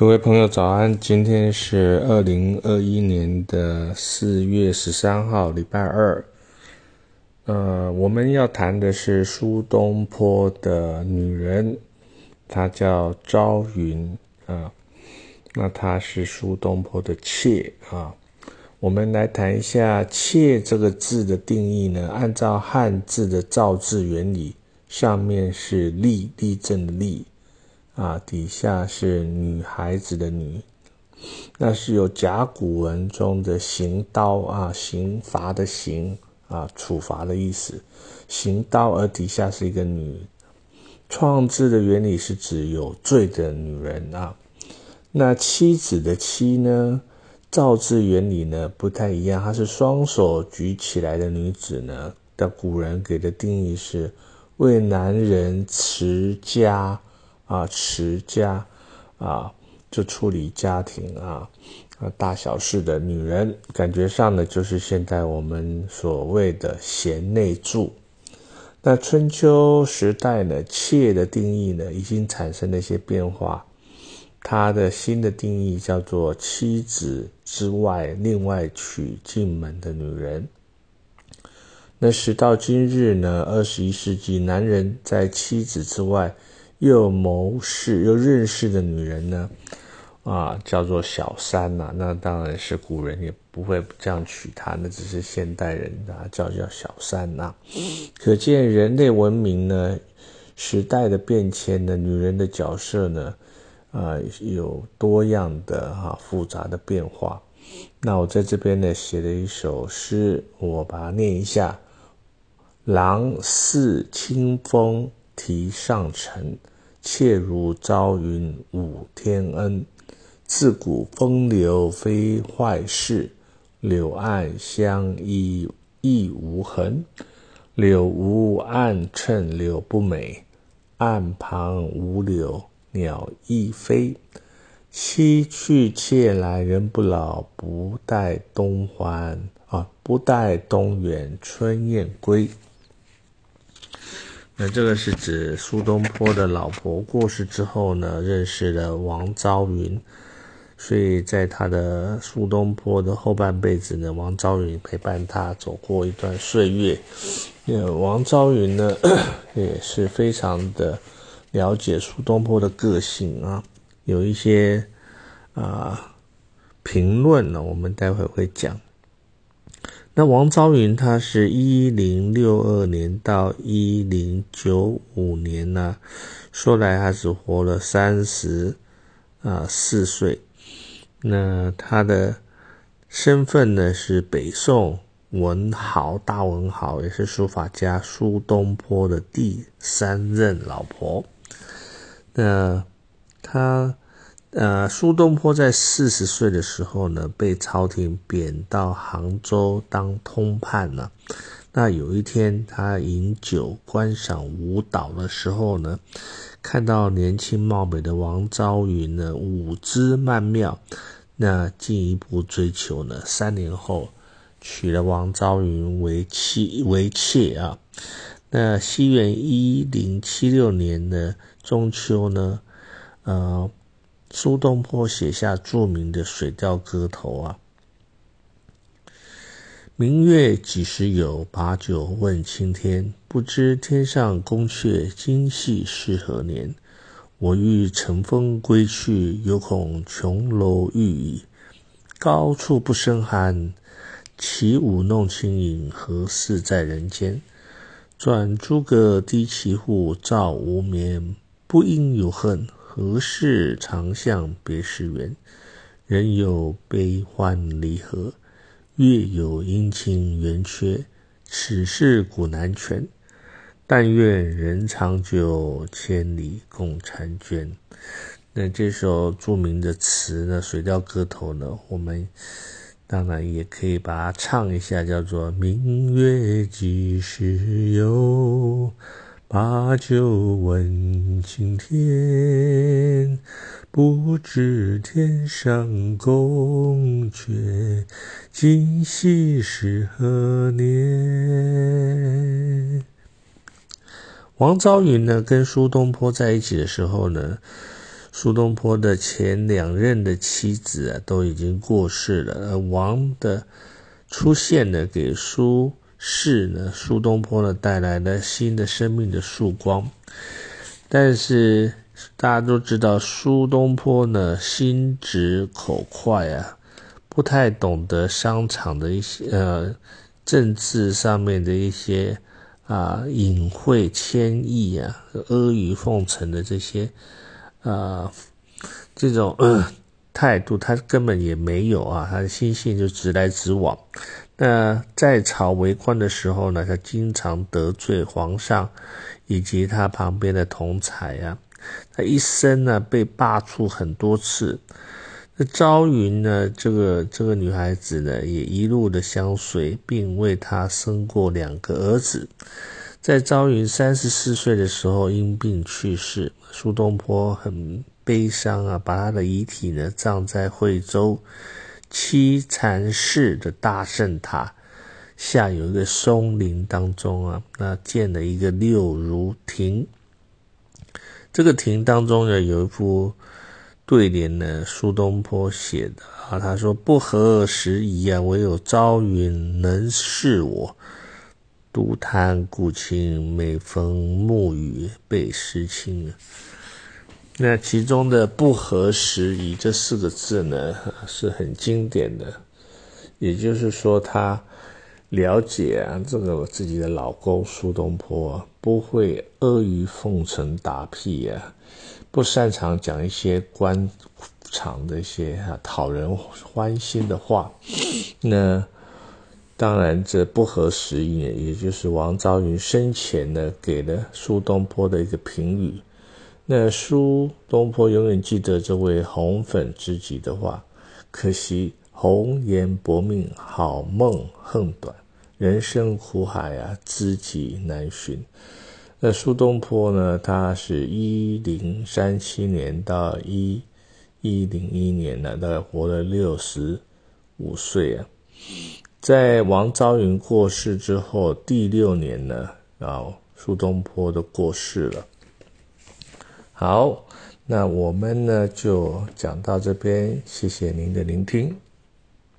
各位朋友早安，今天是2021年的4月13号礼拜二。我们要谈的是苏东坡的女人，她叫朝云啊，那她是苏东坡的妾啊。我们来谈一下妾这个字的定义呢，按照汉字的造字原理，上面是立正的立啊，底下是女孩子的女，那是有甲骨文中的刑刀啊，刑罚的刑啊，处罚的意思，刑刀，而底下是一个女。创字的原理是指有罪的女人啊。那妻子的妻呢，造字原理呢不太一样，它是双手举起来的女子呢，但古人给的定义是为男人持家啊，持家啊，就处理家庭啊大小事的女人，感觉上呢就是现在我们所谓的贤内助。那春秋时代呢，妾的定义呢已经产生了一些变化，它的新的定义叫做妻子之外另外娶进门的女人。那时到今日呢，21世纪男人在妻子之外又谋事又认识的女人呢啊，叫做小三啊，那当然是古人也不会这样娶她，那只是现代人啊叫小三啊。可见人类文明呢时代的变迁呢，女人的角色呢有多样的复杂的变化。那我在这边呢写了一首诗，我把它念一下。郎似清风题上尘，妾如朝云舞天恩。自古风流非坏事，柳暗相依亦无痕。柳无暗衬柳不美，岸旁无柳鸟亦飞。妻去妾来人不老，不待东园春燕归。那这个是指苏东坡的老婆过世之后呢，认识了王朝云，所以在他的苏东坡的后半辈子呢，王朝云陪伴他走过一段岁月。王朝云呢也是非常的了解苏东坡的个性啊，有一些评论呢，我们待会会讲。那王朝云他是1062年到1095年呢，说来他只活了34岁。那他的身份呢是北宋文豪，大文豪，也是书法家苏东坡的第三任老婆。那他苏东坡在40岁的时候呢，被朝廷贬到杭州当通判了。那有一天他饮酒观赏舞蹈的时候呢，看到年轻貌美的王朝云呢舞姿曼妙，那进一步追求呢，3年后娶了王朝云为妾啊。那西元1076年呢，中秋呢，苏东坡写下著名的水调歌头啊，明月几时有，把酒问青天。不知天上宫阙，今夕是何年。我欲乘风归去，犹恐琼楼玉宇。高处不胜寒，起舞弄清影，何事在人间。转朱阁，低绮户，照无眠。不应有恨，何事长向别时圆。人有悲欢离合，月有阴晴圆缺，此事古难全。但愿人长久，千里共婵娟。那这首著名的词呢，水调歌头呢，我们当然也可以把它唱一下，叫做明月几时有，把酒问青天。不知天上宫阙，今夕是何年。王朝云呢跟苏东坡在一起的时候呢，苏东坡的前两任的妻子啊都已经过世了，而王的出现呢给苏轼呢苏东坡呢带来了新的生命的曙光。但是大家都知道苏东坡呢心直口快啊，不太懂得商场的一些政治上面的一些隐晦谦抑啊，阿谀奉承的这些这种态度他根本也没有啊，他的心性就直来直往。那在朝为官的时候呢，他经常得罪皇上以及他旁边的同才啊，他一生呢被罢黜很多次。那朝云呢，这个女孩子呢，也一路的相随，并为她生过2个儿子。在朝云34岁的时候因病去世，苏东坡很悲伤啊，把她的遗体呢葬在惠州七禅寺的大圣塔下有一个松林当中啊，那建了一个六如亭。这个亭当中呢有一幅对联呢，苏东坡写的啊，他说不合时宜啊，唯有朝云能识我。独叹古琴每逢暮雨倍思亲。那其中的不合时宜这4个字呢是很经典的，也就是说他了解啊这个自己的老公苏东坡啊，不会阿谀奉承打屁啊，不擅长讲一些官场的一些讨人欢心的话。那当然这不合时宜也就是王朝云生前呢给了苏东坡的一个评语。那苏东坡永远记得这位红粉知己的话，可惜红颜薄命好梦恨短，人生苦海啊知己难寻。那苏东坡呢，他是1037年到1101年呢，大概活了65岁啊。在王朝云过世之后第6年呢，苏东坡都过世了。好，那我们呢就讲到这边，谢谢您的聆听。